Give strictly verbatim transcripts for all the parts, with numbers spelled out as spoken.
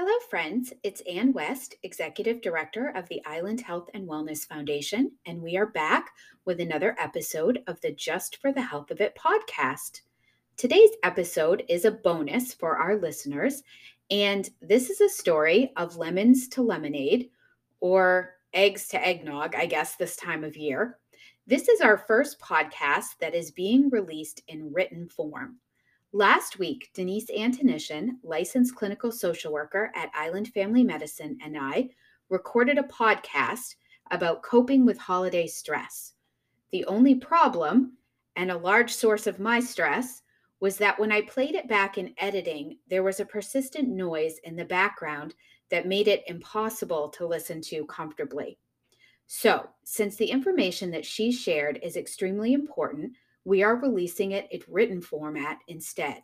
Hello, friends. It's Anne West, Executive Director of the Island Health and Wellness Foundation, and we are back with another episode of the Just for the Health of It podcast. Today's episode is a bonus for our listeners, and this is a story of lemons to lemonade, or eggs to eggnog, I guess, this time of year. This is our first podcast that is being released in written form. Last week, Denise Antonishin, licensed clinical social worker at Island Family Medicine, and I recorded a podcast about coping with holiday stress. The only problem, and a large source of my stress, was that when I played it back in editing, there was a persistent noise in the background that made it impossible to listen to comfortably. So, since the information that she shared is extremely important, we are releasing it in written format instead.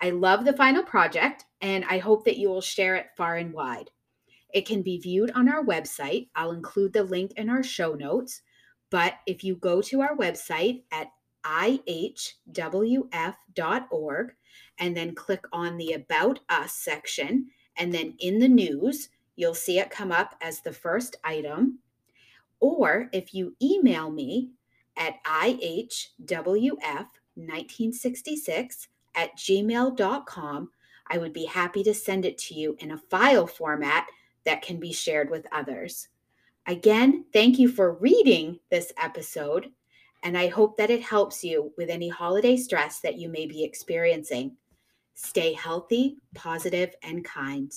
I love the final project, and I hope that you will share it far and wide. It can be viewed on our website. I'll include the link in our show notes. But if you go to our website at I H W F dot org and then click on the About Us section, and then in the news, you'll see it come up as the first item. Or if you email me, at I H W F nineteen sixty-six at gmail dot com, I would be happy to send it to you in a file format that can be shared with others. Again, thank you for reading this episode, and I hope that it helps you with any holiday stress that you may be experiencing. Stay healthy, positive, and kind.